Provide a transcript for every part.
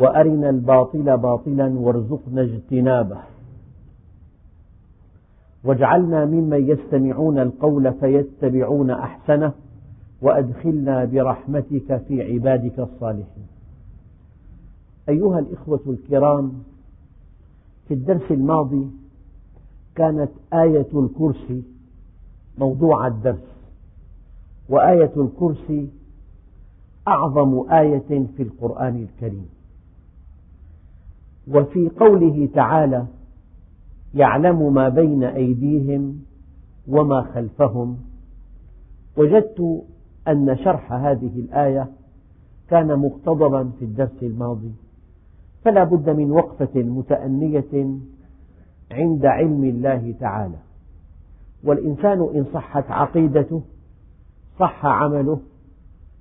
وأرنا الباطل باطلا وارزقنا اجتنابه، واجعلنا ممن يستمعون القول فيتبعون أحسنه، وأدخلنا برحمتك في عبادك الصالحين. أيها الإخوة الكرام، في الدرس الماضي كانت آية الكرسي موضوع الدرس، وآية الكرسي أعظم آية في القرآن الكريم. وفي قوله تعالى: يعلم ما بين أيديهم وما خلفهم، وجدت أن شرح هذه الآية كان مقتضبا في الدرس الماضي، فلا بد من وقفة متأنية عند علم الله تعالى. والإنسان إن صحت عقيدته صح عمله،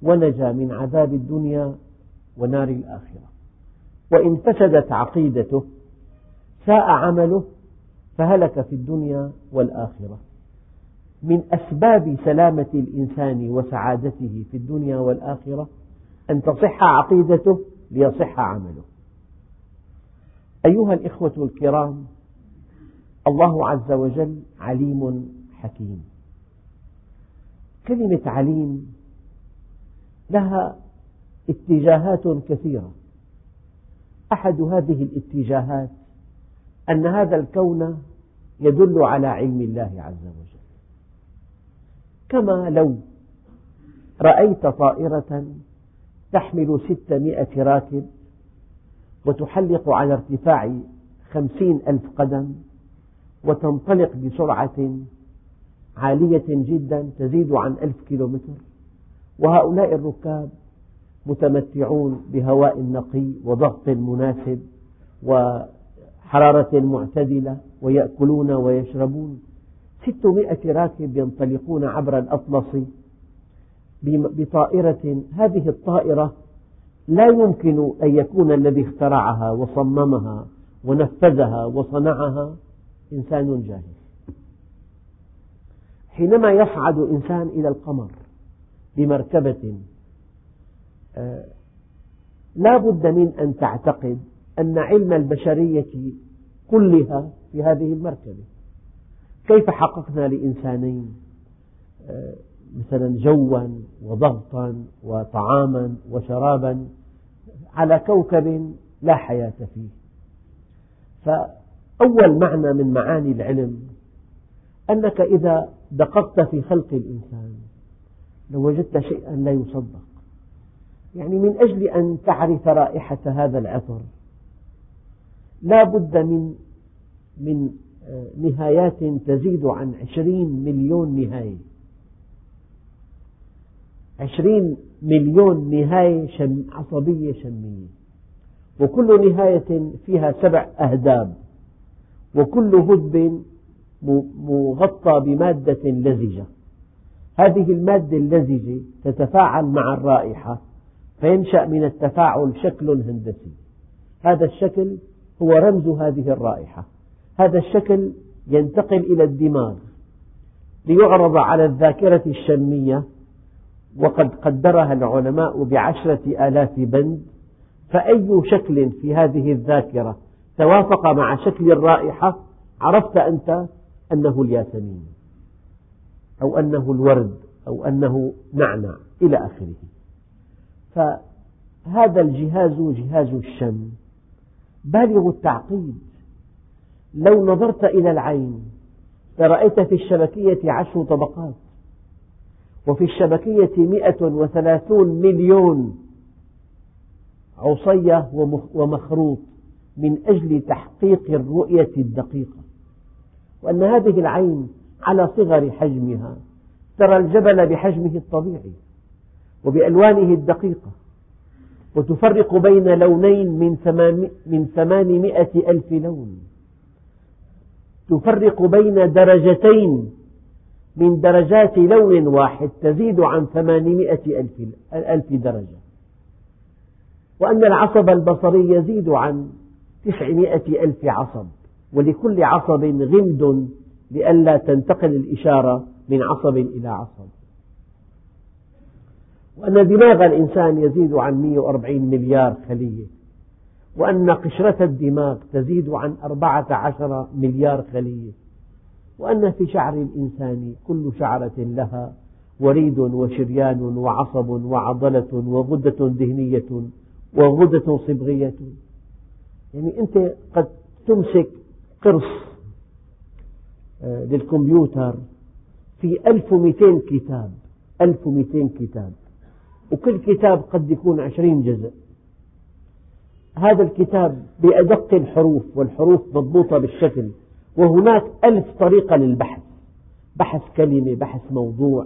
ونجا من عذاب الدنيا ونار الآخرة، وإن فسدت عقيدته ساء عمله فهلك في الدنيا والآخرة. من أسباب سلامة الإنسان وسعادته في الدنيا والآخرة أن تصح عقيدته ليصح عمله. أيها الإخوة الكرام، الله عز وجل عليم حكيم. كلمة عليم لها اتجاهات كثيرة. أحد هذه الاتجاهات أن هذا الكون يدل على علم الله عز وجل، كما لو رأيت طائرة تحمل 600 راكب وتحلق على ارتفاع 50,000 قدم وتنطلق بسرعة عالية جدا تزيد عن 1000 كيلومتر، وهؤلاء الركاب متمتعون بهواء نقي وضغط مناسب وحرارة معتدلة، ويأكلون ويشربون. 600 راكب ينطلقون عبر الأطلسي بطائرة، هذه الطائرة لا يمكن أن يكون الذي اخترعها وصممها ونفذها وصنعها إنسان جاهل. حينما يصعد إنسان إلى القمر بمركبة، لا بد من أن تعتقد أن علم البشرية كلها في هذه المركبة. كيف حققنا لإنسانين مثلا جوا وضغطا وطعاما وشرابا على كوكب لا حياة فيه؟ فأول معنى من معاني العلم أنك إذا دققت في خلق الإنسان لوجدت شيئا لا يصدق. يعني من أجل أن تعرف رائحة هذا العطر لا بد من نهايات تزيد عن 20 مليون نهاية. 20 مليون نهاية عصبية شمية، وكل نهاية فيها 7 أهداب، وكل هدب مغطى بمادة لزجة. هذه المادة اللزجة تتفاعل مع الرائحة فينشأ من التفاعل شكل هندسي. هذا الشكل هو رمز هذه الرائحة. هذا الشكل ينتقل إلى الدماغ ليعرض على الذاكرة الشمية، وقد قدرها العلماء ب10,000 بند. فأي شكل في هذه الذاكرة توافق مع شكل الرائحة عرفت أنت أنه الياسمين، أو أنه الورد، أو أنه نعنع، إلى آخره. فهذا الجهاز جهاز الشم بالغ التعقيد. لو نظرت إلى العين لرأيت في الشبكية 10 طبقات، وفي الشبكية 130 مليون عصية ومخروط من أجل تحقيق الرؤية الدقيقة. وأن هذه العين على صغر حجمها ترى الجبل بحجمه الطبيعي، وبألوانه الدقيقة، وتفرق بين لونين من 800,000 لون، تفرق بين درجتين من درجات لون واحد تزيد عن 800,000 درجة، وأن العصب البصري يزيد عن 900,000 عصب، ولكل عصب غمد لئلا تنتقل الإشارة من عصب إلى عصب، وأن دماغ الإنسان يزيد عن 140 مليار خلية، وأن قشرة الدماغ تزيد عن 14 مليار خلية، وأن في شعر الإنسان كل شعرة لها وريد وشريان وعصب وعضلة وغدة دهنية وغدة صبغية. يعني أنت قد تمسك قرص للكمبيوتر في 1200 كتاب، 1200 كتاب، وكل كتاب قد يكون 20 جزء. هذا الكتاب بأدق الحروف والحروف مضبوطة بالشكل، وهناك 1000 طريقة للبحث، بحث كلمة، بحث موضوع،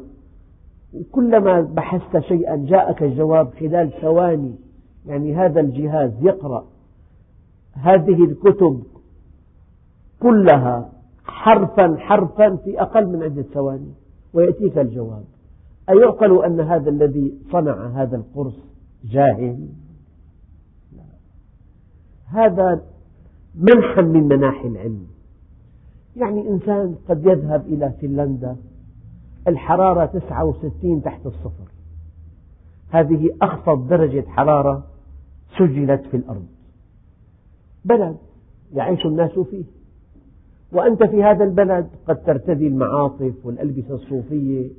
وكلما بحثت شيئا جاءك الجواب خلال ثواني. يعني هذا الجهاز يقرأ هذه الكتب كلها حرفا حرفا في أقل من عدة ثواني ويأتيك الجواب. أيعقل أن هذا الذي صنع هذا القرص جاهل؟ لا. هذا منحا من مناحي العلم. يعني إنسان قد يذهب إلى فنلندا الحرارة 69 تحت الصفر، هذه أخفض درجة حرارة سجلت في الأرض، بلد يعيش الناس فيه، وأنت في هذا البلد قد ترتدي المعاطف والألبسة الصوفية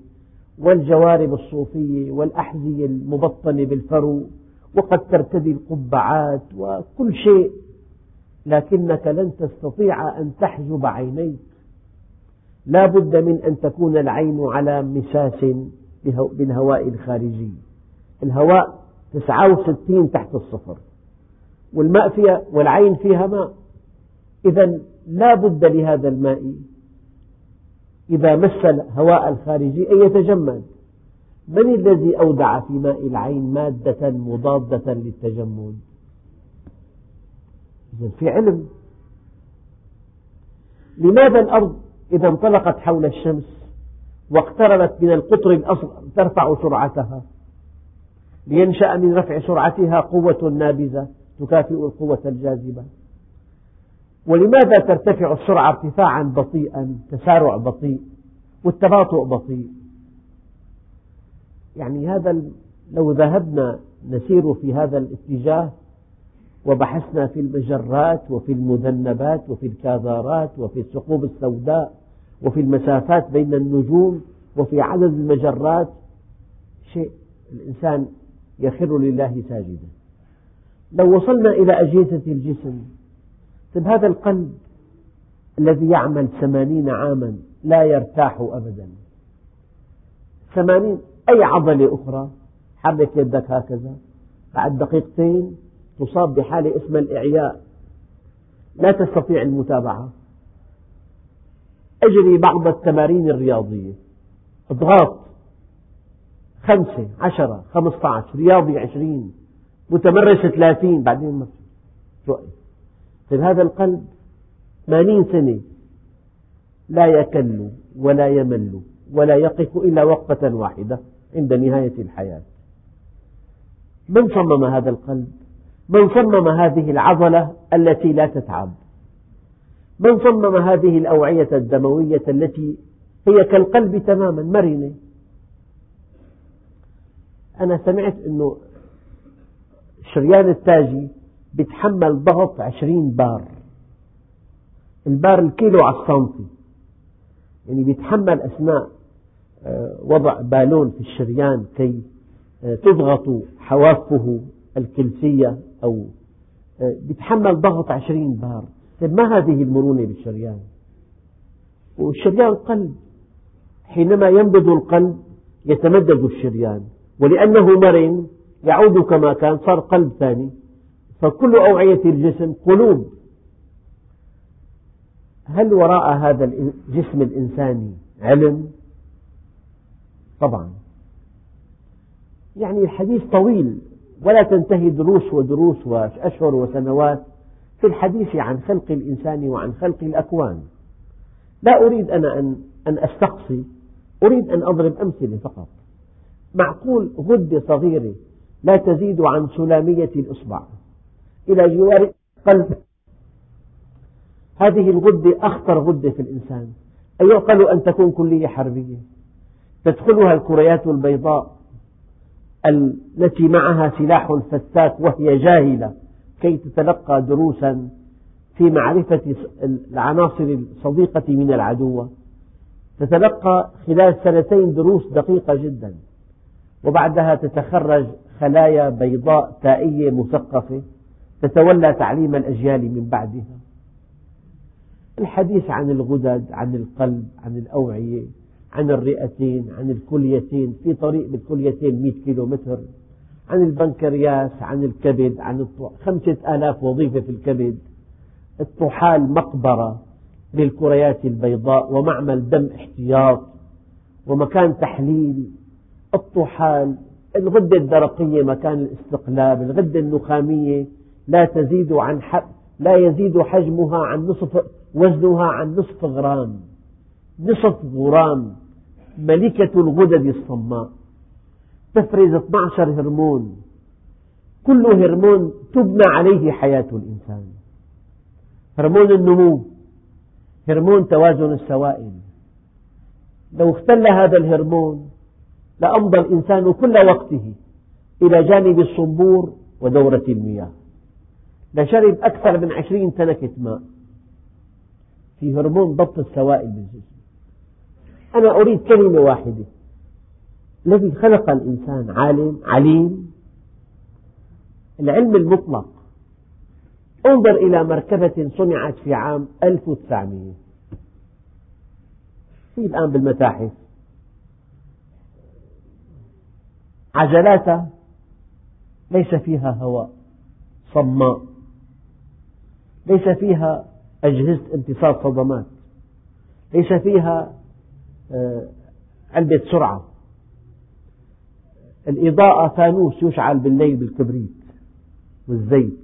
والجوارب الصوفية والأحذية المبطنة بالفرو، وقد ترتدي القبعات وكل شيء، لكنك لن تستطيع أن تحجب عينيك، لا بد من أن تكون العين على مساس بالهواء الخارجي. الهواء 69 تحت الصفر، والماء فيها، والعين فيها ماء، إذا لا بد لهذا الماء إذا مس الهواء الخارجي أن يتجمد. من الذي أودع في ماء العين مادة مضادة للتجمد؟ إذن في علم. لماذا الأرض إذا انطلقت حول الشمس واقتربت من القطر الأصغر ترفع سرعتها لينشأ من رفع سرعتها قوة نابذة تكافئ القوة الجاذبة؟ ولماذا ترتفع السرعة ارتفاعا بطيئا، تسارع بطيء والتباطؤ بطيء؟ يعني هذا لو ذهبنا نسير في هذا الاتجاه وبحثنا في المجرات وفي المذنبات وفي الكاذارات وفي الثقوب السوداء وفي المسافات بين النجوم وفي عدد المجرات، شيء الإنسان يخر لله ساجدا. لو وصلنا إلى أجهزة الجسم، طيب هذا القلب الذي يعمل 80 عاما لا يرتاح أبدا، 80 أي عضلة أخرى، حرك يدك هكذا بعد دقيقتين تصاب بحالة اسمها الإعياء، لا تستطيع المتابعة. أجري بعض التمارين الرياضية، اضغاط 5 10 15 رياضي 20 متمرس 30 بعدين ما توقف. طيب هذا القلب 80 سنة لا يكل ولا يمل ولا يقف إلا وقفة واحدة عند نهاية الحياة. من صمم هذا القلب؟ من صمم هذه العضلة التي لا تتعب؟ من صمم هذه الأوعية الدموية التي هي كالقلب تماما مرنة؟ أنا سمعت أنه الشريان التاجي بيتحمل ضغط 20 بار، البار الكيلو على السنتي، يعني بيتحمل أثناء وضع بالون في الشريان كي تضغط حوافه الكلسية، أو بيتحمل ضغط 20 بار. طيب ما هذه المرونة بالشريان؟ والشريان القلب حينما ينبض القلب يتمدد الشريان، ولأنه مرن يعود كما كان، صار قلب ثاني. فكل أوعية الجسم قلوب. هل وراء هذا الجسم الإنساني علم؟ طبعا. يعني الحديث طويل ولا تنتهي دروس ودروس وأشهر وسنوات في الحديث عن خلق الإنسان وعن خلق الأكوان. لا أريد أنا أن أستقصي، أريد أن أضرب أمثلة فقط. معقول غدة صغيرة لا تزيد عن سلامية الإصبع إلى جوار قلب، هذه الغدة أخطر غدة في الإنسان، أيعقل أن تكون كلية حربية تدخلها الكريات البيضاء التي معها سلاح فتاك وهي جاهلة كي تتلقى دروسا في معرفة العناصر الصديقة من العدوة؟ تتلقى خلال سنتين دروس دقيقة جدا، وبعدها تتخرج خلايا بيضاء تائية مثقفة تتولى تعليم الأجيال من بعدها. الحديث عن الغدد، عن القلب، عن الأوعية، عن الرئتين، عن الكليتين، في طريق بالكليتين 100 كيلومتر، عن البنكرياس، عن الكبد، عن 5000 وظيفة في الكبد. الطحال مقبرة للكريات البيضاء ومعمل دم احتياط ومكان تحليل الطحال. الغدة الدرقية مكان الاستقلاب. الغدة النخامية لا يزيد حجمها عن وزنها عن نصف غرام. نصف غرام. ملكة الغدد الصماء، تفرز 12 هرمون، كل هرمون تبنى عليه حياة الإنسان: هرمون النمو، هرمون توازن السوائل. لو اختل هذا الهرمون لأمضى الإنسان كل وقته إلى جانب الصنبور ودورة المياه، لشرب أكثر من 20 تنكة ماء. في هرمون ضبط السوائل بالجسم. أنا أريد كلمة واحدة: الذي خلق الإنسان عالم عليم. العلم المطلق. انظر إلى مركبة صنعت في عام 1900 في الآن بالمتاحف، عجلاتها ليس فيها هواء، صماء، ليس فيها أجهزة امتصاص صدمات، ليس فيها علبة سرعة، الإضاءة فانوس يشعل بالليل بالكبريت والزيت.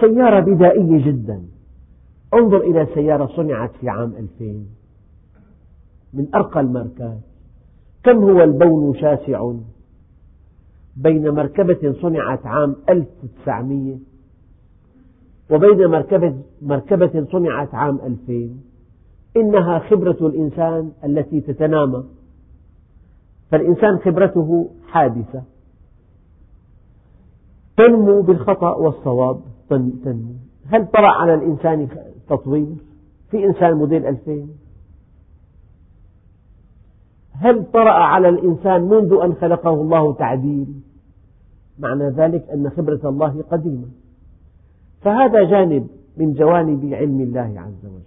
سيارة بدائية جدا. انظر إلى سيارة صنعت في عام 2000 من أرقى الماركات. كم هو البون شاسع بين مركبة صنعت عام 1900 وبين مركبة صنعت عام 2000. إنها خبرة الإنسان التي تتنامى. فالإنسان خبرته حادثة، تنمو بالخطأ والصواب. تنمو. هل طرأ على الإنسان تطوير؟ في إنسان موديل 2000. هل طرأ على الإنسان منذ أن خلقه الله تعديل؟ معنى ذلك أن خبرة الله قديمة. فهذا جانب من جوانب علم الله عز وجل.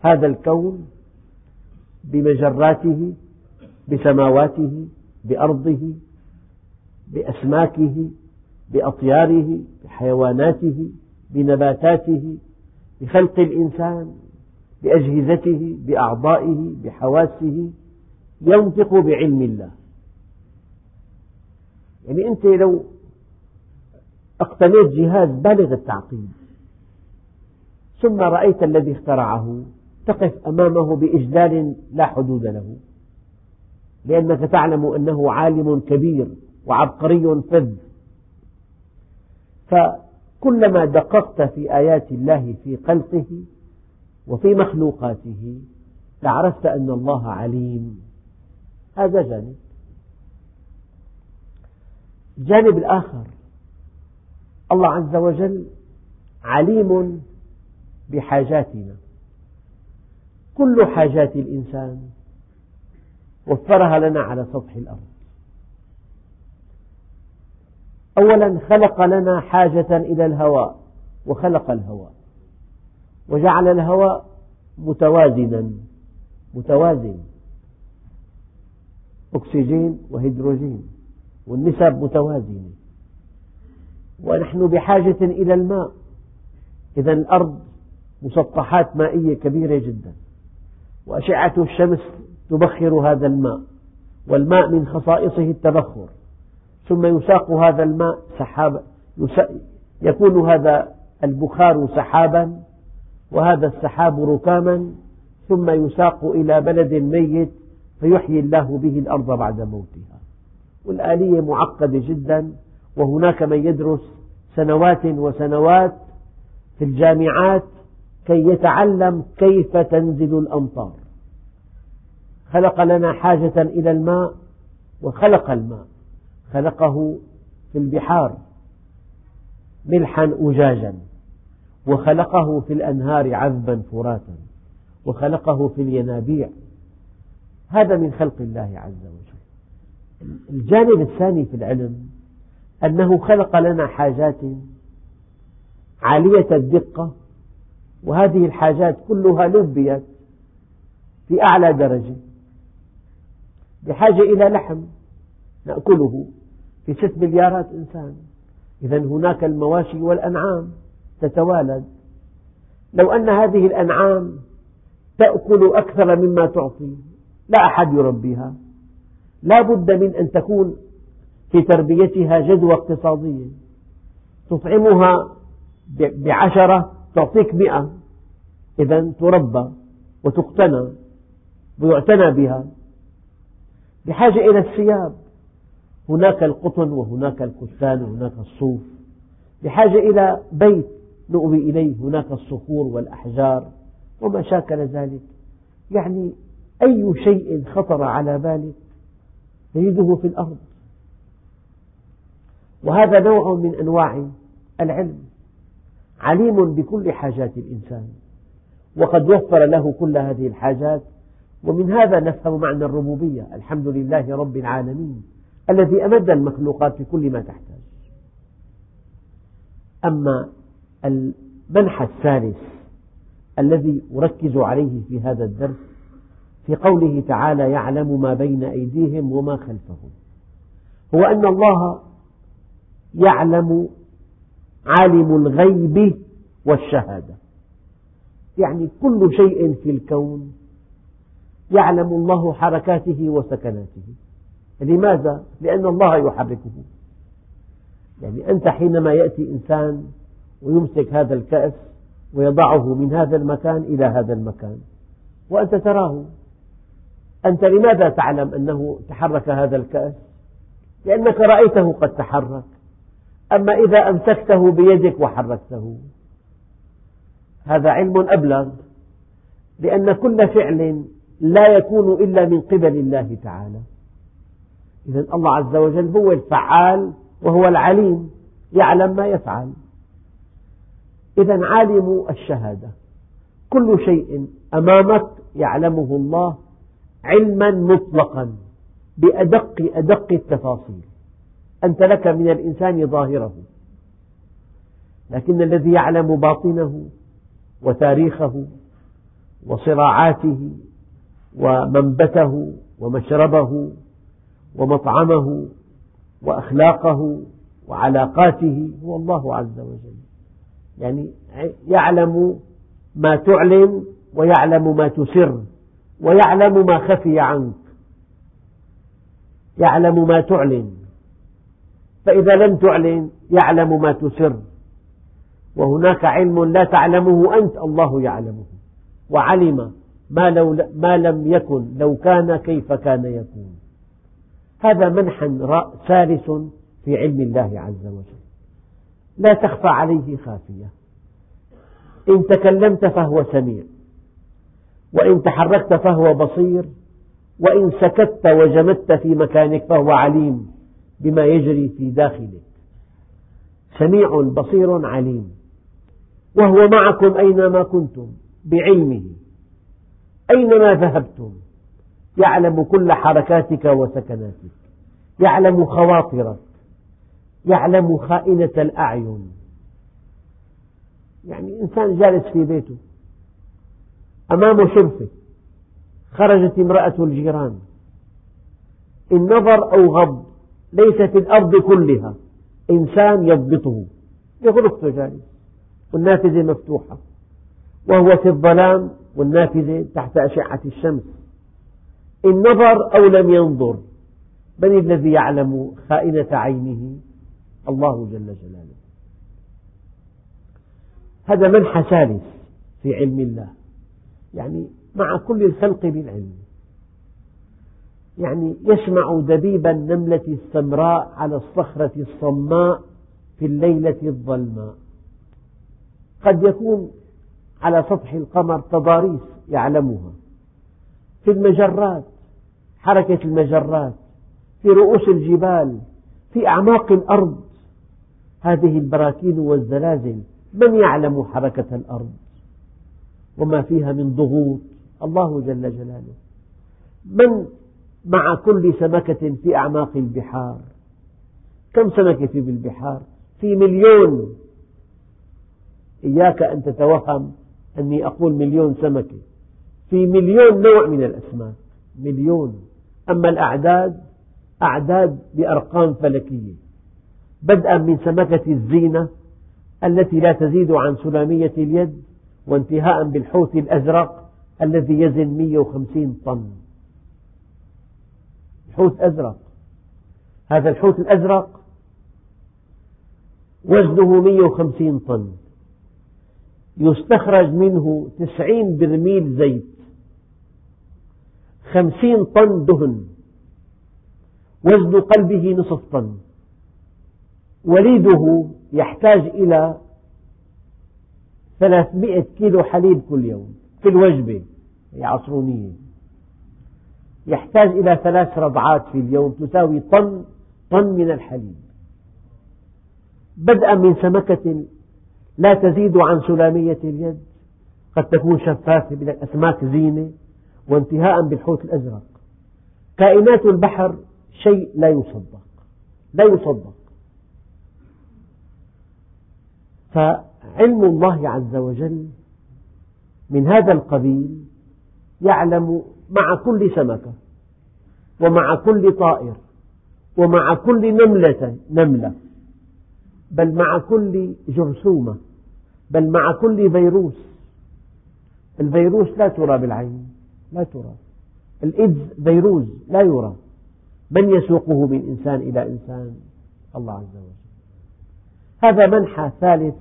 هذا الكون بمجراته، بسماواته، بأرضه، بأسماكه، بأطياره، بحيواناته، بنباتاته، بخلق الإنسان، بأجهزته، بأعضائه، بحواسه، ينطق بعلم الله. يعني أنت لو اقتنيت جهاز بالغ التعقيد ثم رأيت الذي اخترعه تقف أمامه بإجلال لا حدود له، لأنك تعلم أنه عالم كبير وعبقري فذ. فكلما دققت في آيات الله في خلقه وفي مخلوقاته لعرفت أن الله عليم. هذا جانب. الجانب الآخر: الله عز وجل عليم بحاجاتنا. كل حاجات الإنسان وفرها لنا على سطح الأرض. أولا خلق لنا حاجة إلى الهواء، وخلق الهواء وجعل الهواء متوازن، أكسجين وهيدروجين والنسب متوازنة. ونحن بحاجة إلى الماء، إذا الأرض مسطحات مائية كبيرة جدا، وأشعة الشمس تبخر هذا الماء، والماء من خصائصه التبخر، ثم يساق هذا الماء سحابا، يكون هذا البخار سحابا وهذا السحاب ركاما، ثم يساق إلى بلد ميت فيحيي الله به الأرض بعد موتها. والآلية معقدة جدا، وهناك من يدرس سنوات وسنوات في الجامعات كي يتعلم كيف تنزل الأمطار. خلق لنا حاجة إلى الماء وخلق الماء، خلقه في البحار ملحا أجاجا، وخلقه في الأنهار عذبا فراتا، وخلقه في الينابيع. هذا من خلق الله عز وجل. الجانب الثاني في العلم أنه خلق لنا حاجات عالية الدقة، وهذه الحاجات كلها لبيت في أعلى درجة. بحاجة إلى لحم نأكله، في 6 مليارات إنسان، إذن هناك المواشي والأنعام تتوالد. لو أن هذه الأنعام تأكل أكثر مما تعطي لا أحد يربيها، لا بد من أن تكون في تربيتها جدوى اقتصادية، تطعمها ب10 تعطيك 100، إذن تربى وتقتنى ويعتنى بها. بحاجة إلى الثياب، هناك القطن وهناك الكتان وهناك الصوف. بحاجة إلى بيت نؤوي إليه، هناك الصخور والأحجار وما شاكل ذلك. يعني أي شيء خطر على بالك تجده في الأرض، وهذا نوع من أنواع العلم، عليم بكل حاجات الإنسان وقد وفر له كل هذه الحاجات. ومن هذا نفهم معنى الربوبية، الحمد لله رب العالمين الذي أمد المخلوقات بكل ما تحتاج. أما المنح الثالث الذي أركز عليه في هذا الدرس في قوله تعالى يعلم ما بين أيديهم وما خلفهم، هو أن الله يعلم، عالم الغيب والشهادة، يعني كل شيء في الكون يعلم الله حركاته وسكناته. لماذا؟ لأن الله يحركه. يعني أنت حينما يأتي إنسان ويمسك هذا الكأس ويضعه من هذا المكان إلى هذا المكان وأنت تراه، أنت لماذا تعلم أنه تحرك هذا الكأس؟ لأنك رأيته قد تحرك. أما إذا أمسكته بيدك وحركته، هذا علم أبلغ، لأن كل فعل لا يكون إلا من قبل الله تعالى. إذن الله عز وجل هو الفعال وهو العليم، يعلم ما يفعل. إذن عالم الشهادة، كل شيء أمامك يعلمه الله علما مطلقا بأدق التفاصيل. أنت لك من الإنسان ظاهره، لكن الذي يعلم باطنه وتاريخه وصراعاته ومنبته ومشربه ومطعمه وأخلاقه وعلاقاته هو الله عز وجل. يعني يعلم ما تعلن ويعلم ما تسر ويعلم ما خفي عنك، يعلم ما تعلن، فإذا لم تعلن يعلم ما تسر. وهناك علم لا تعلمه أنت، الله يعلمه، وعلم ما لم يكن لو كان كيف كان يكون. هذا منح ثالث في علم الله عز وجل، لا تخفى عليه خافية. إن تكلمت فهو سميع، وإن تحركت فهو بصير، وإن سكت وجمدت في مكانك فهو عليم بما يجري في داخلك. سميع بصير عليم، وهو معكم أينما كنتم بعلمه، أينما ذهبتم يعلم كل حركاتك وسكناتك، يعلم خواطرك، يعلم خائنة الأعين. يعني إنسان جالس في بيته أمامه شرفة، خرجت امرأة الجيران، إن نظر أو غض ليس في الأرض كلها إنسان يضبطه، يغلقه جالس والنافذة مفتوحة، وهو في الظلام والنافذة تحت أشعة الشمس، إن نظر أو لم ينظر، من الذي يعلم خائنة عينه؟ الله جل جلاله. هذا منحى ثالث في علم الله، يعني مع كل الخلق بالعلم، يعني يسمع دبيب النملة السمراء على الصخرة الصماء في الليلة الظلماء، قد يكون على سطح القمر تضاريس يعلمها، في المجرات، حركة المجرات، في رؤوس الجبال، في أعماق الأرض، هذه البراكين والزلازل من يعلم حركة الأرض وما فيها من ضغوط؟ الله جل جلاله. من مع كل سمكة في أعماق البحار؟ كم سمكة في البحار؟ في مليون. إياك أن تتوهم أني أقول مليون سمكة، في مليون نوع من الأسماك، مليون. أما الأعداد، أعداد بأرقام فلكية، بدءا من سمكة الزينة التي لا تزيد عن سلامية اليد، وانتهاء بالحوت الأزرق الذي يزن 150 طن. حوت أزرق، هذا الحوت الأزرق وزنه 150 طن، يستخرج منه 90 برميل زيت، 50 طن دهن، وزن قلبه نصف طن، وليده يحتاج إلى 300 كيلو حليب كل يوم في الوجبة العصرونية، يحتاج إلى 3 رضعات في اليوم تساوي طن من الحليب. بدءا من سمكة لا تزيد عن سلامية اليد، قد تكون شفافة من الأسماك زينة، وانتهاء بالحوت الأزرق. كائنات البحر شيء لا يصدق، لا يصدق. فعلم الله عز وجل من هذا القبيل، يعلم مع كل سمكة ومع كل طائر ومع كل نملة، بل مع كل جرثومة، بل مع كل فيروس. الفيروس لا ترى بالعين، لا ترى. الإيدز فيروس لا يرى، من يسوقه من إنسان إلى إنسان؟ الله عز وجل. هذا منحى ثالث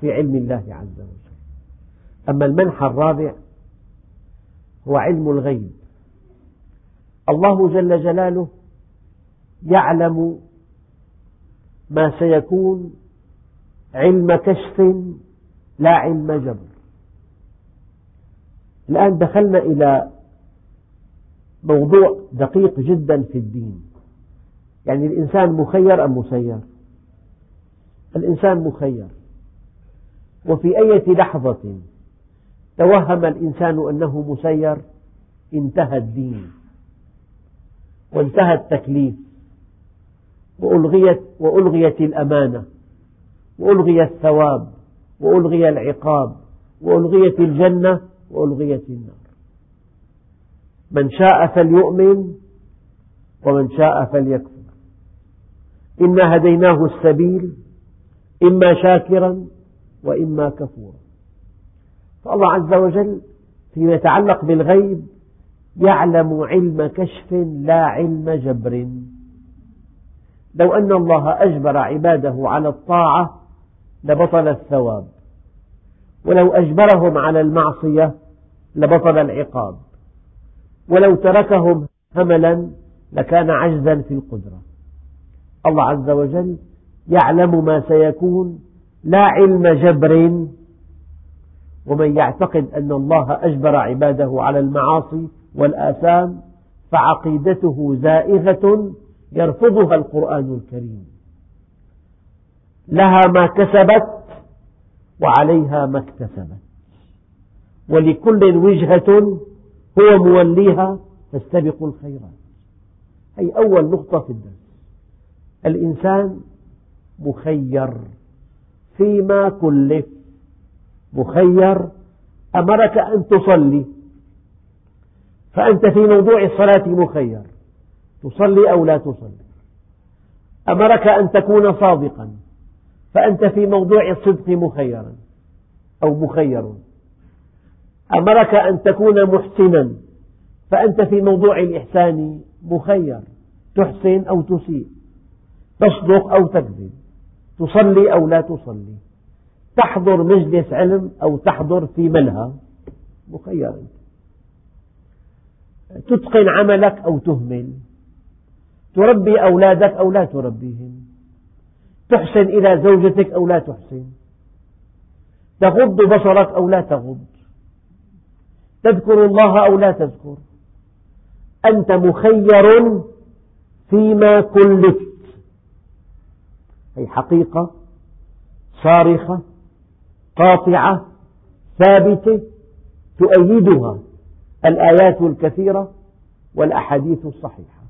في علم الله عز وجل. أما المنحى الرابع هو علم الغيب. الله جل جلاله يعلم ما سيكون علم كشف لا علم جبر. الآن دخلنا إلى موضوع دقيق جدا في الدين، يعني الإنسان مخير أم مسير؟ الإنسان مخير، وفي أي لحظة توهم الإنسان أنه مسير انتهى الدين، وانتهى التكليف، وألغيت الأمانة، وألغي الثواب، وألغي العقاب، وألغيت الجنة، وألغيت النار. من شاء فليؤمن ومن شاء فليكفر، إنا هديناه السبيل إما شاكرا وإما كفورا. فالله عز وجل فيما يتعلق بالغيب يعلم علم كشف لا علم جبر. لو أن الله أجبر عباده على الطاعة لبطل الثواب، ولو أجبرهم على المعصية لبطل العقاب، ولو تركهم هملا لكان عجزا في القدرة. الله عز وجل يعلم ما سيكون لا علم جبر. ومن يعتقد أن الله أجبر عباده على المعاصي والآثام فعقيدته زائغة يرفضها القرآن الكريم، لها ما كسبت وعليها ما اكتسبت، ولكل وجهة هو موليها فاستبقوا الخيرات. هي أول نقطة في الدرس، الإنسان مخير فيما كلف. مخير، أمرك أن تصلي فأنت في موضوع الصلاة مخير، تصلي أو لا تصلي. أمرك أن تكون صادقا فأنت في موضوع الصدق مخيرا أو مخير. أمرك أن تكون محسنا فأنت في موضوع الإحسان مخير، تحسن أو تسيء، تصدق أو تكذب، تصلي أو لا تصلي، تحضر مجلس علم أو تحضر في ملهى، مخير أنت، تتقن عملك أو تهمل، تربي أولادك أو لا تربيهم، تحسن إلى زوجتك أو لا تحسن، تغض بصرك أو لا تغض، تذكر الله أو لا تذكر، أنت مخير فيما كلفت. هذه حقيقة صارخة قاطعة ثابتة تؤيدها الآيات الكثيرة والأحاديث الصحيحة.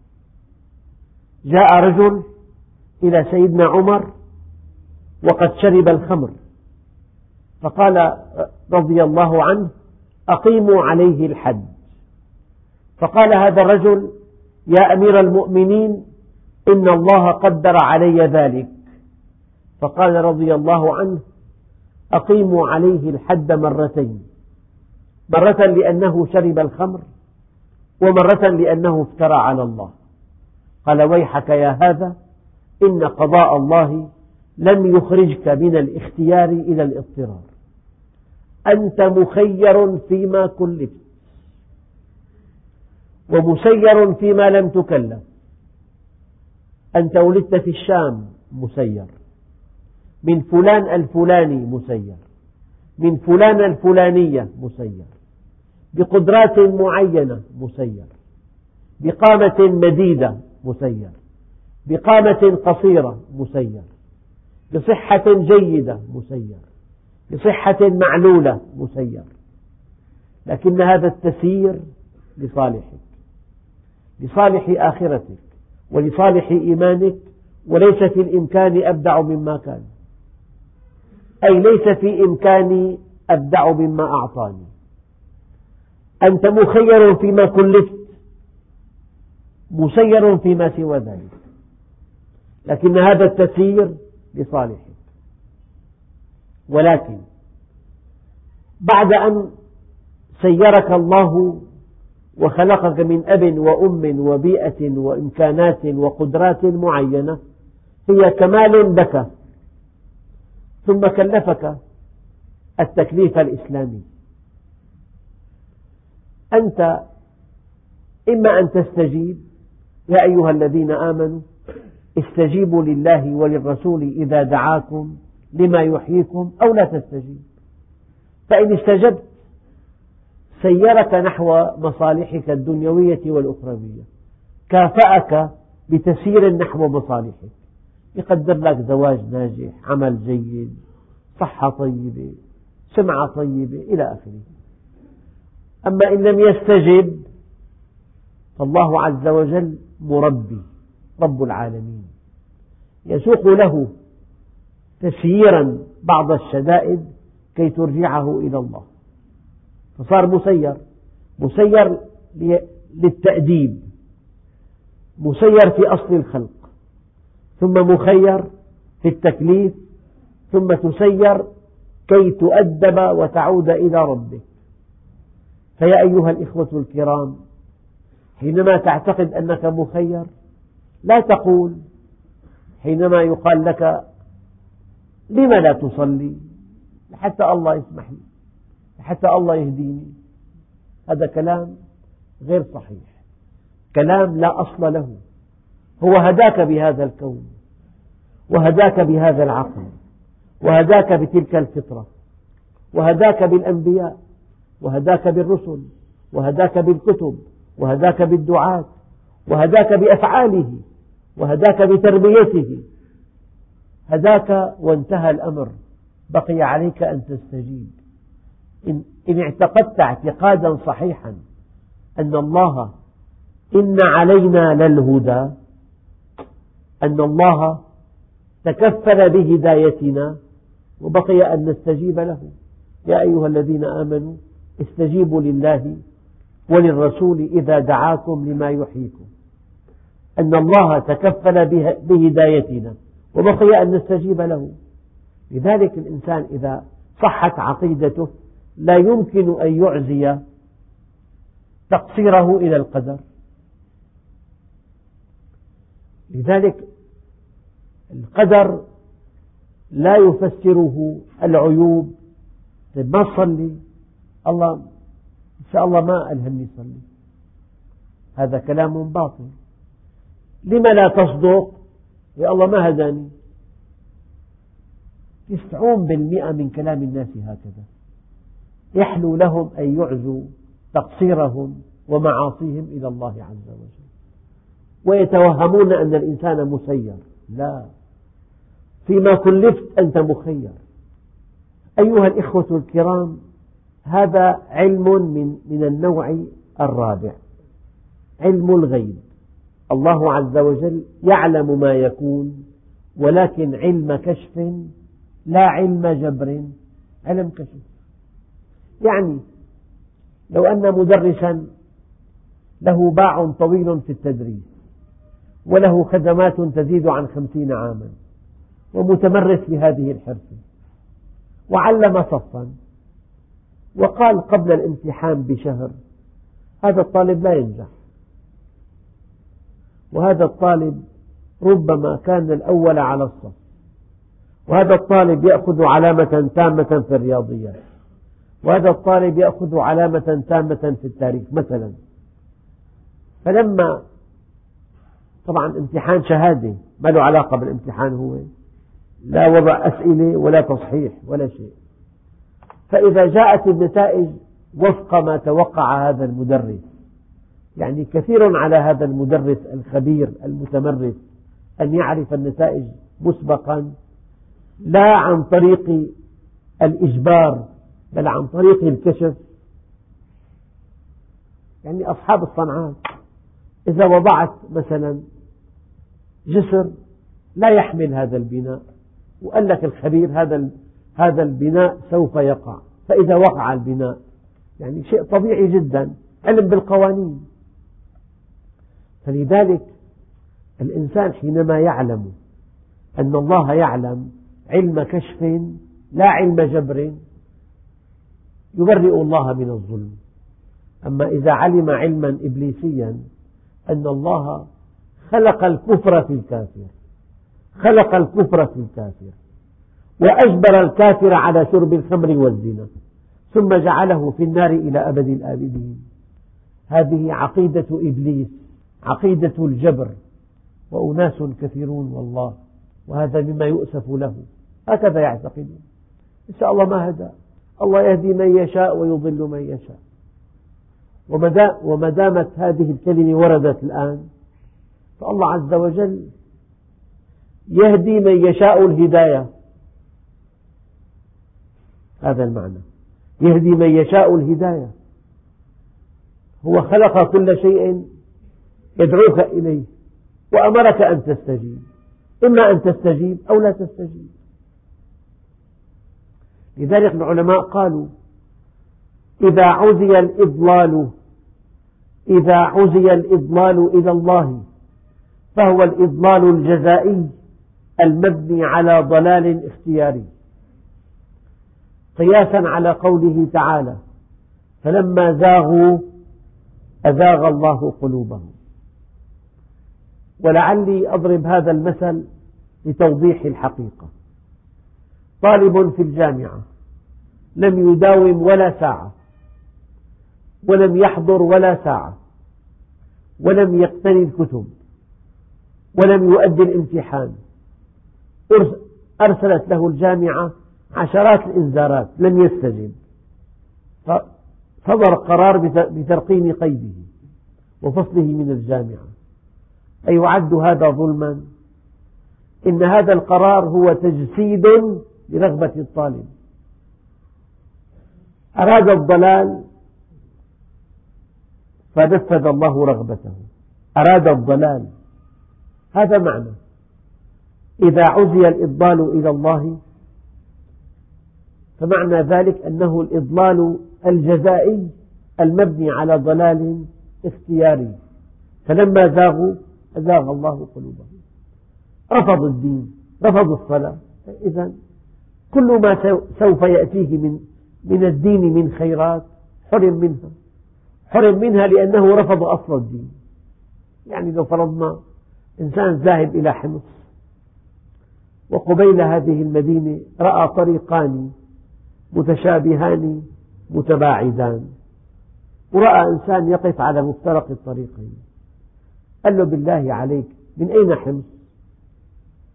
جاء رجل إلى سيدنا عمر وقد شرب الخمر، فقال رضي الله عنه: أقيموا عليه الحد. فقال هذا الرجل: يا أمير المؤمنين، إن الله قدر علي ذلك. فقال رضي الله عنه: أقيموا عليه الحد مرتين، مرة لأنه شرب الخمر، ومرة لأنه افترى على الله. قال: ويحك يا هذا، إن قضاء الله لم يخرجك من الاختيار إلى الاضطرار، أنت مخير فيما كلفت، ومسير فيما لم تكلف. أنت ولدت في الشام، مسير، من فلان الفلاني، مسير من فلان الفلانية، مسير بقدرات معينة، مسير بقامة مديدة، مسير بقامة قصيرة، مسير بصحة جيدة، مسير بصحة معلولة، مسير. لكن هذا التسيير لصالحك، لصالح آخرتك، ولصالح إيمانك، وليس في الإمكان أبدع مما كان، أي ليس في إمكاني أبدع مما أعطاني. أنت مخير فيما كلفت، مسير فيما سوى ذلك، لكن هذا التسيير لصالحك. ولكن بعد أن سيرك الله وخلقك من أب وأم وبيئة وإمكانات وقدرات معينة هي كمال لك، ثم كلفك التكليف الإسلامي، أنت إما أن تستجيب: يا أيها الذين آمنوا استجيبوا لله وللرسول إذا دعاكم لما يحييكم، أو لا تستجيب. فإن استجبت سيرك نحو مصالحك الدنيوية والأخروية، كافأك بتسير نحو مصالحك، يقدر لك زواج ناجح، عمل جيد، صحة طيبة، سمعة طيبة، إلى آخره. أما إن لم يستجب فالله عز وجل مربي، رب العالمين، يسوق له تسييرا بعض الشدائد كي ترجعه إلى الله، فصار مسير، مسير للتأديب، مسير في أصل الخلق، ثم مخير في التكليف، ثم تسير كي تؤدب وتعود إلى ربك. فيا أيها الإخوة الكرام، حينما تعتقد أنك مخير لا تقول حينما يقال لك: لما لا تصلي حتى الله يسمح لي، حتى الله يهديني. هذا كلام غير صحيح، كلام لا أصل له. هو هداك بهذا الكون، وهداك بهذا العقل، وهداك بتلك الفطرة، وهداك بالأنبياء، وهداك بالرسل، وهداك بالكتب، وهداك بالدعاة، وهداك بأفعاله، وهداك بتربيته، هداك وانتهى الأمر. بقي عليك أن تستجيب. إن اعتقدت اعتقادا صحيحا أن الله إن علينا للهدى، أن الله تكفل بهدايتنا، وبقي أن نستجيب له. يا أيها الذين آمنوا استجيبوا لله وللرسول إذا دعاكم لما يحييكم، أن الله تكفل بهدايتنا وبقي أن نستجيب له. لذلك الإنسان إذا صحت عقيدته لا يمكن أن يعزي تقصيره إلى القدر. لذلك القدر لا يفسره العيوب. طيب ما صلي الله إن شاء الله ما ألهمني صلي، هذا كلام باطل. لما لا تصدق؟ يا الله ما هداني. 90% من كلام الناس هكذا، يحلو لهم أن يعزوا تقصيرهم ومعاصيهم إلى الله عز وجل، ويتوهمون أن الإنسان مسير. لا، فيما كلفت أنت مخير. أيها الإخوة الكرام، هذا علم من النوع الرابع، علم الغيب. الله عز وجل يعلم ما يكون، ولكن علم كشف لا علم جبر، علم كشف. يعني لو أن مدرسا له باع طويل في التدريس وله خدمات تزيد عن 50 عاما ومتمرس بهذه الحرفة، وعلم صفا وقال قبل الامتحان بشهر هذا الطالب لا ينجح، وهذا الطالب ربما كان الأول على الصف، وهذا الطالب يأخذ علامة تامة في الرياضيات، وهذا الطالب يأخذ علامة تامة في التاريخ مثلا. فلما طبعا امتحان شهادة ما له علاقة بالامتحان، هو لا وضع أسئلة ولا تصحيح ولا شيء، فإذا جاءت النتائج وفق ما توقع هذا المدرس، يعني كثير على هذا المدرس الخبير المتمرس أن يعرف النتائج مسبقا، لا عن طريق الإجبار بل عن طريق الكشف. يعني أصحاب الصنعات إذا وضعت مثلا جسر لا يحمل هذا البناء، وقال لك الخبير هذا البناء سوف يقع، فإذا وقع البناء يعني شيء طبيعي جدا، علم بالقوانين. فلذلك الإنسان حينما يعلم أن الله يعلم علم كشف لا علم جبر يبرئ الله من الظلم. أما إذا علم علما إبليسيا أن الله خلق الكفر في الكافر، خلق الكفر في الكافر وأجبر الكافر على شرب الخمر والزنا ثم جعله في النار إلى أبد الآبدين، هذه عقيدة إبليس، عقيدة الجبر، وأناس كثيرون والله، وهذا مما يؤسف له، هكذا يعتقدون. إن شاء الله ما هدى، الله يهدي من يشاء ويضل من يشاء. وما دامت هذه الكلمة وردت الآن، فالله عز وجل يهدي من يشاء الهداية، هذا المعنى، يهدي من يشاء الهداية. هو خلق كل شيء يدعوك إليه وأمرك أن تستجيب، إما أن تستجيب أو لا تستجيب. لذلك العلماء قالوا إذا عزي الإضلال، إذا عزي الإضلال إلى الله فهو الإضلال الجزائي المبني على ضلال اختياري، قياسا على قوله تعالى فلما زاغوا أزاغ الله قلوبهم. ولعلي أضرب هذا المثل لتوضيح الحقيقة. طالب في الجامعة لم يداوم ولا ساعة، ولم يحضر ولا ساعة، ولم يقتني الكتب، ولم يؤدي الامتحان، أرسلت له الجامعة عشرات الإنذارات لم يستجب، فصدر قرار بترقيم قيده وفصله من الجامعة. أيعد هذا ظلما؟ إن هذا القرار هو تجسيد لرغبة الطالب، أراد الضلال فنفذ الله رغبته، أراد الضلال. هذا معنى إذا عزي الإضلال إلى الله، فمعنى ذلك أنه الإضلال الجزائي المبني على ضلال اختياري، فلما زاغوا أزاغ الله قلوبهم. رفض الدين، رفض الصلاة، إذن كل ما سوف يأتيه من الدين من خيرات حرم منها، حرم منها لأنه رفض أصل الدين. يعني لو فرضنا إنسان ذاهب إلى حمص وقبيل هذه المدينة رأى طريقان متشابهان متباعدان، ورأى إنسان يقف على مفترق الطريقين، قال له بالله عليك من أين حمص؟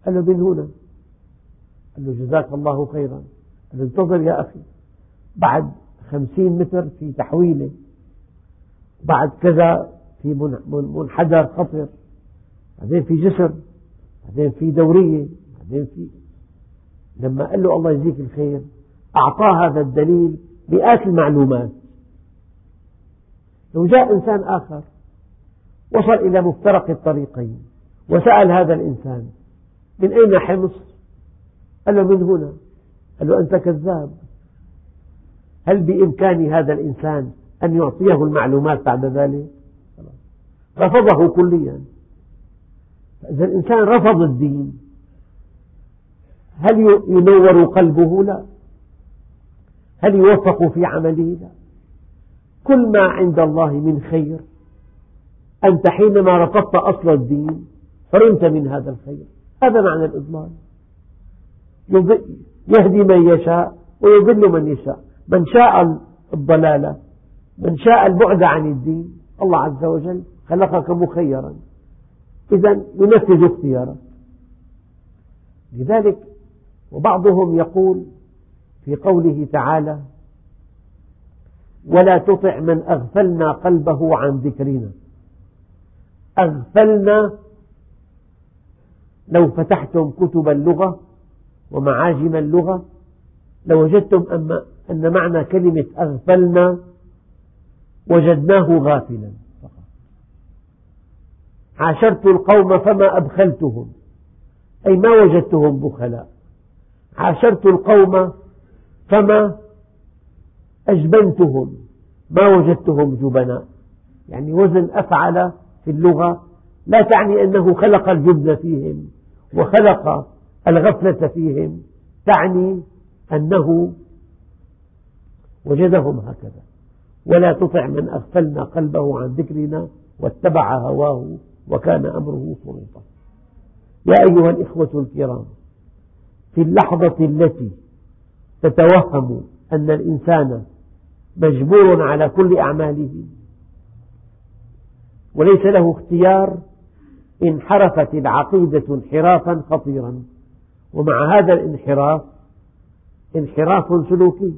قال له من هنا. قال له جزاك الله خيرا. قال له انتظر يا أخي، بعد 50 متر في تحويلة، بعد كذا في منحدر خطر، بعدين في جسر، بعدين في دورية، بعدين في. لما قال له الله يجزيك الخير أعطاه هذا الدليل مئات المعلومات. لو جاء إنسان آخر وصل إلى مفترق الطريقين وسأل هذا الإنسان من أين حمص؟ قال له من هنا. قال له أنت كذاب. هل بإمكان هذا الإنسان أن يعطيه المعلومات بعد ذلك؟ رفضه كليا. إذا الإنسان رفض الدين هل ينور قلبه؟ لا. هل يوفق في عمله؟ لا. كل ما عند الله من خير أنت حينما رفضت أصل الدين حرمت من هذا الخير. هذا معنى الإضلال، يهدي من يشاء ويضل من يشاء، من شاء الضلالة، من شاء البعد عن الدين. الله عز وجل خلقك مخيرا، إذا ينفذ اختيارك. لذلك وبعضهم يقول في قوله تعالى ولا تطع من أغفلنا قلبه عن ذكرنا. أغفلنا لو فتحتم كتب اللغة ومعاجم اللغة لوجدتم أن معنى كلمة أغفلنا وجدناه غافلا. عاشرت القوم فما أبخلتهم، أي ما وجدتهم بخلاء. عاشرت القوم فما أجبنتهم، ما وجدتهم جبناء. يعني وزن أفعل في اللغة لا تعني أنه خلق الجبن فيهم وخلق الغفلة فيهم، تعني أنه وجدهم هكذا. ولا تطع من أغفلنا قلبه عن ذكرنا واتبع هواه وكان أمره فرطا. يا أيها الإخوة الكرام، في اللحظة التي تتوهم أن الإنسان مجبور على كل أعماله وليس له اختيار، انحرفت العقيدة انحرافا خطيرا، ومع هذا الانحراف انحراف سلوكي.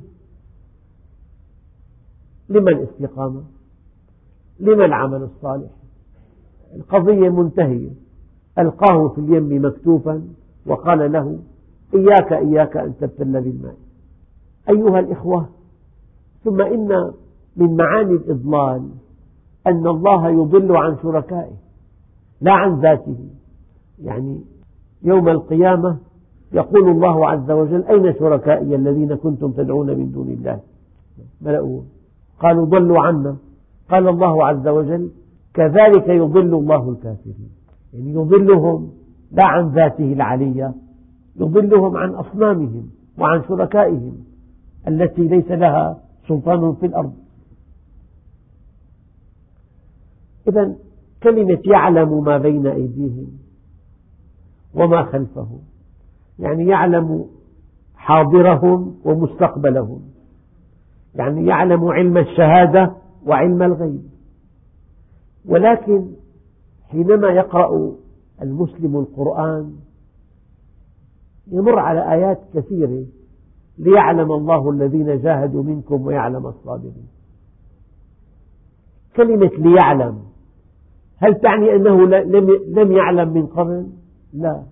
لما الاستقامة؟ لما العمل الصالح؟ القضية منتهية. ألقاه في اليم مكتوفا وقال له إياك إياك أن تبتل بالماء. أيها الإخوة، ثم إن من معاني الإضلال أن الله يضل عن شركائه لا عن ذاته. يعني يوم القيامة يقول الله عز وجل أين شركائي الذين كنتم تدعون من دون الله؟ ملأوه، قالوا ضلوا عنا. قال الله عز وجل كذلك يضل الله الكافرين. يعني يضلهم لا عن ذاته العلية، يضلهم عن أصنامهم وعن شركائهم التي ليس لها سلطان في الأرض. إذا كلمة يعلم ما بين أيديهم وما خلفهم، يعني يعلم حاضرهم ومستقبلهم، يعني يعلم علم الشهادة وعلم الغيب. ولكن حينما يقرأ المسلم القرآن يمر على آيات كثيرة ليعلم الله الذين جاهدوا منكم ويعلم الصابرين. كلمة ليعلم هل تعني أنه لم يعلم من قبل؟ لا.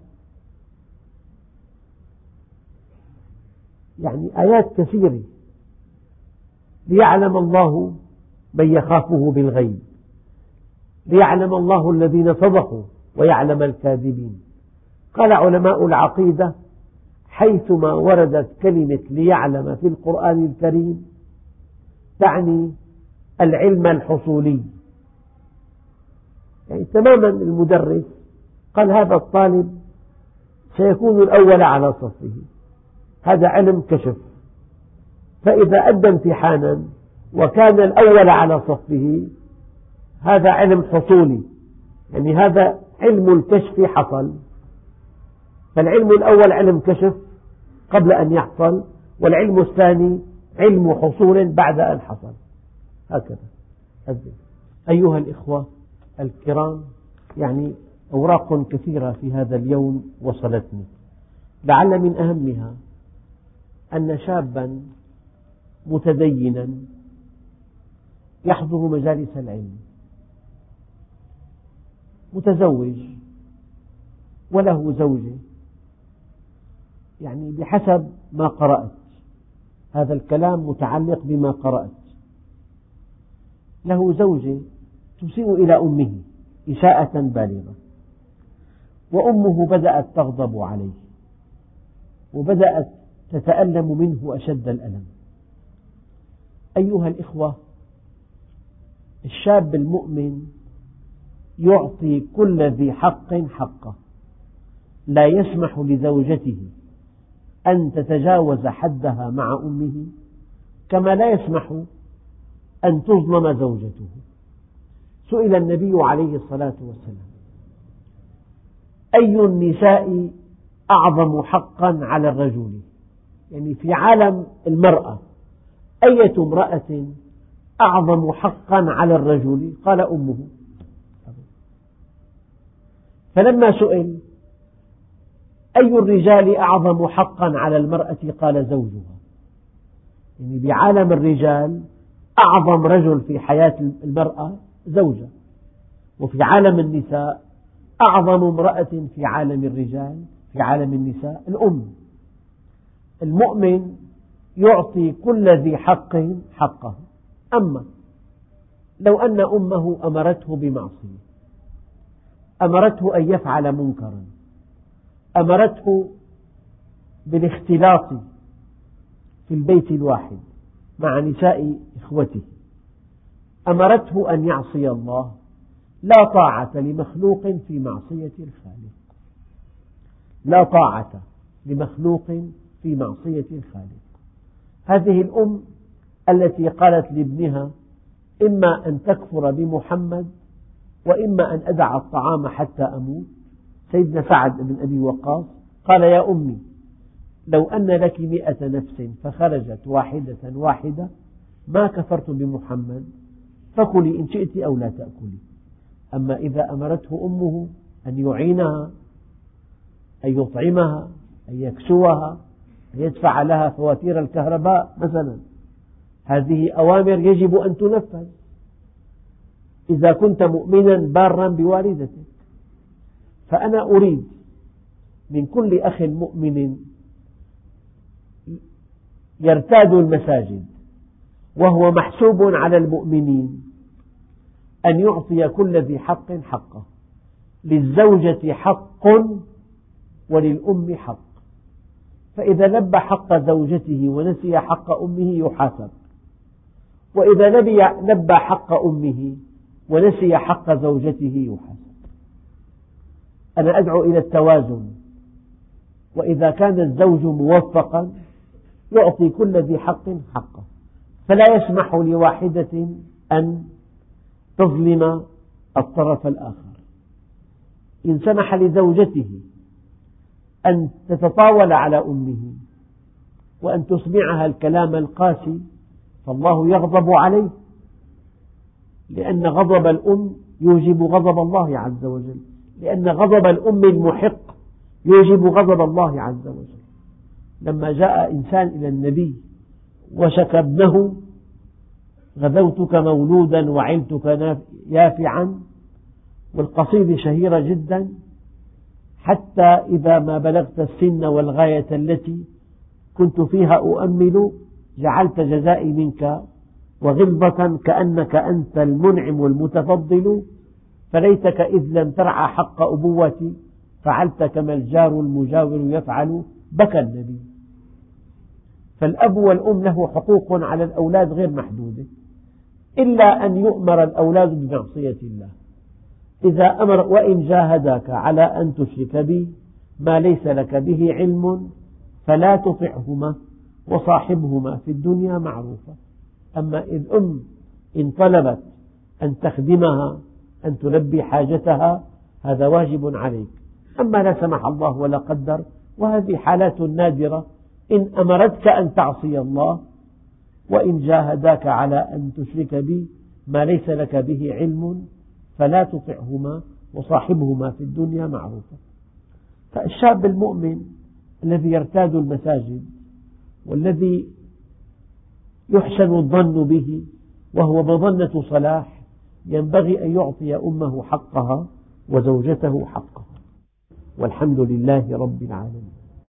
يعني آيات كثيرة ليعلم الله من يخافه بالغيب، ليعلم الله الذين صدقوا ويعلم الكاذبين. قال علماء العقيدة حيثما وردت كلمة ليعلم في القرآن الكريم تعني العلم الحصولي. يعني تماما المدرس قال هذا الطالب سيكون الأول على صفه، هذا علم كشف، فإذا أدى امتحانا وكان الأول على صفه. هذا علم حصولي، يعني هذا علم الكشف حصل. فالعلم الأول علم كشف قبل أن يحصل، والعلم الثاني علم حصول بعد أن حصل. هكذا. أيها الإخوة الكرام، يعني أوراق كثيرة في هذا اليوم وصلتني، لعل من أهمها أن شابا متدينا يحضر مجالس العلم، متزوج وله زوجة، يعني بحسب ما قرأت، هذا الكلام متعلق بما قرأت، له زوجة تسيء إلى أمه إساءة بالغة، وأمه بدأت تغضب عليه وبدأت تتألم منه أشد الألم. أيها الإخوة، الشاب المؤمن يعطي كل ذي حق حقه، لا يسمح لزوجته أن تتجاوز حدها مع أمه، كما لا يسمح أن تظلم زوجته. سئل النبي عليه الصلاة والسلام: أي النساء أعظم حقا على الرجل؟ يعني في عالم المرأة أية امرأة أعظم حقا على الرجل؟ قال: أمه. فلما سئل: أي الرجال أعظم حقا على المرأة؟ قال: زوجها. يعني بعالم الرجال أعظم رجل في حياة المرأة زوجة، وفي عالم النساء أعظم امرأة في عالم الرجال في عالم النساء الأم. المؤمن يعطي كل ذي حق حقه. أما لو أن أمه أمرته بمعصية، أمرته أن يفعل منكرا، أمرته بالاختلاط في البيت الواحد مع نساء إخوته، أمرته أن يعصي الله، لا طاعة لمخلوق في معصية الخالق، لا طاعة لمخلوق في معصية الخالق. هذه الأم التي قالت لابنها: إما أن تكفر بمحمد وإما أن أدع الطعام حتى أموت. سيدنا سعد بن أبي وقاص قال: يا أمي، لو أن لك 100 نفس فخرجت واحدة واحدة ما كفرت بمحمد، فكلي إن شئت أو لا تأكلي. أما إذا أمرته أمه أن يعينها، أن يطعمها، أن يكسوها، أن يدفع لها فواتير الكهرباء مثلا، هذه أوامر يجب أن تنفذ إذا كنت مؤمنا بارا بوالدتك. فأنا أريد من كل أخ مؤمن يرتاد المساجد وهو محسوب على المؤمنين أن يعطي كل ذي حق حقه. للزوجة حق وللأم حق، فإذا لبى حق زوجته ونسي حق أمه يحاسب، وإذا لبى حق أمه ونسي حق زوجته يحاسب. أنا أدعو إلى التوازن، وإذا كان الزوج موفقا يعطي كل ذي حق حقه، فلا يسمح لواحدة أن تظلم الطرف الآخر. إن سمح لزوجته أن تتطاول على أمه وأن تسمعها الكلام القاسي فالله يغضب عليه، لأن غضب الأم يوجب غضب الله عز وجل، لأن غضب الأم المحق يوجب غضب الله عز وجل. لما جاء إنسان إلى النبي وشكى ابنه: غذوتك مولودا وعلتك يافعا. والقصيدة شهيرة جدا: حتى إذا ما بلغت السن والغاية التي كنت فيها أؤمل، جعلت جزائي منك وغلظة كأنك أنت المنعم المتفضل، فليتك إذ لم ترعى حق أبوتي، فعلت كما الجار المجاور يفعل. بكى النبي. فالأب والأم له حقوق على الأولاد غير محدودة، إلا أن يؤمر الأولاد بمعصية الله. إذا أمر: وإن جاهداك على أن تشرك بي ما ليس لك به علم فلا تطعهما وصاحبهما في الدنيا معروفا أما إذ إن طلبت أن تخدمها أن تلبي حاجتها هذا واجب عليك. أما لا سمح الله ولا قدر، وهذه حالات نادرة، إن أمرتك أن تعصي الله وإن جاهداك على أن تشرك بي ما ليس لك به علم فلا تطعهما وصاحبهما في الدنيا معروفا. فالشاب المؤمن الذي يرتاد المساجد والذي يحسن الظن به وهو مظنة صلاح ينبغي أن يعطي أمه حقها وزوجته حقها، والحمد لله رب العالمين.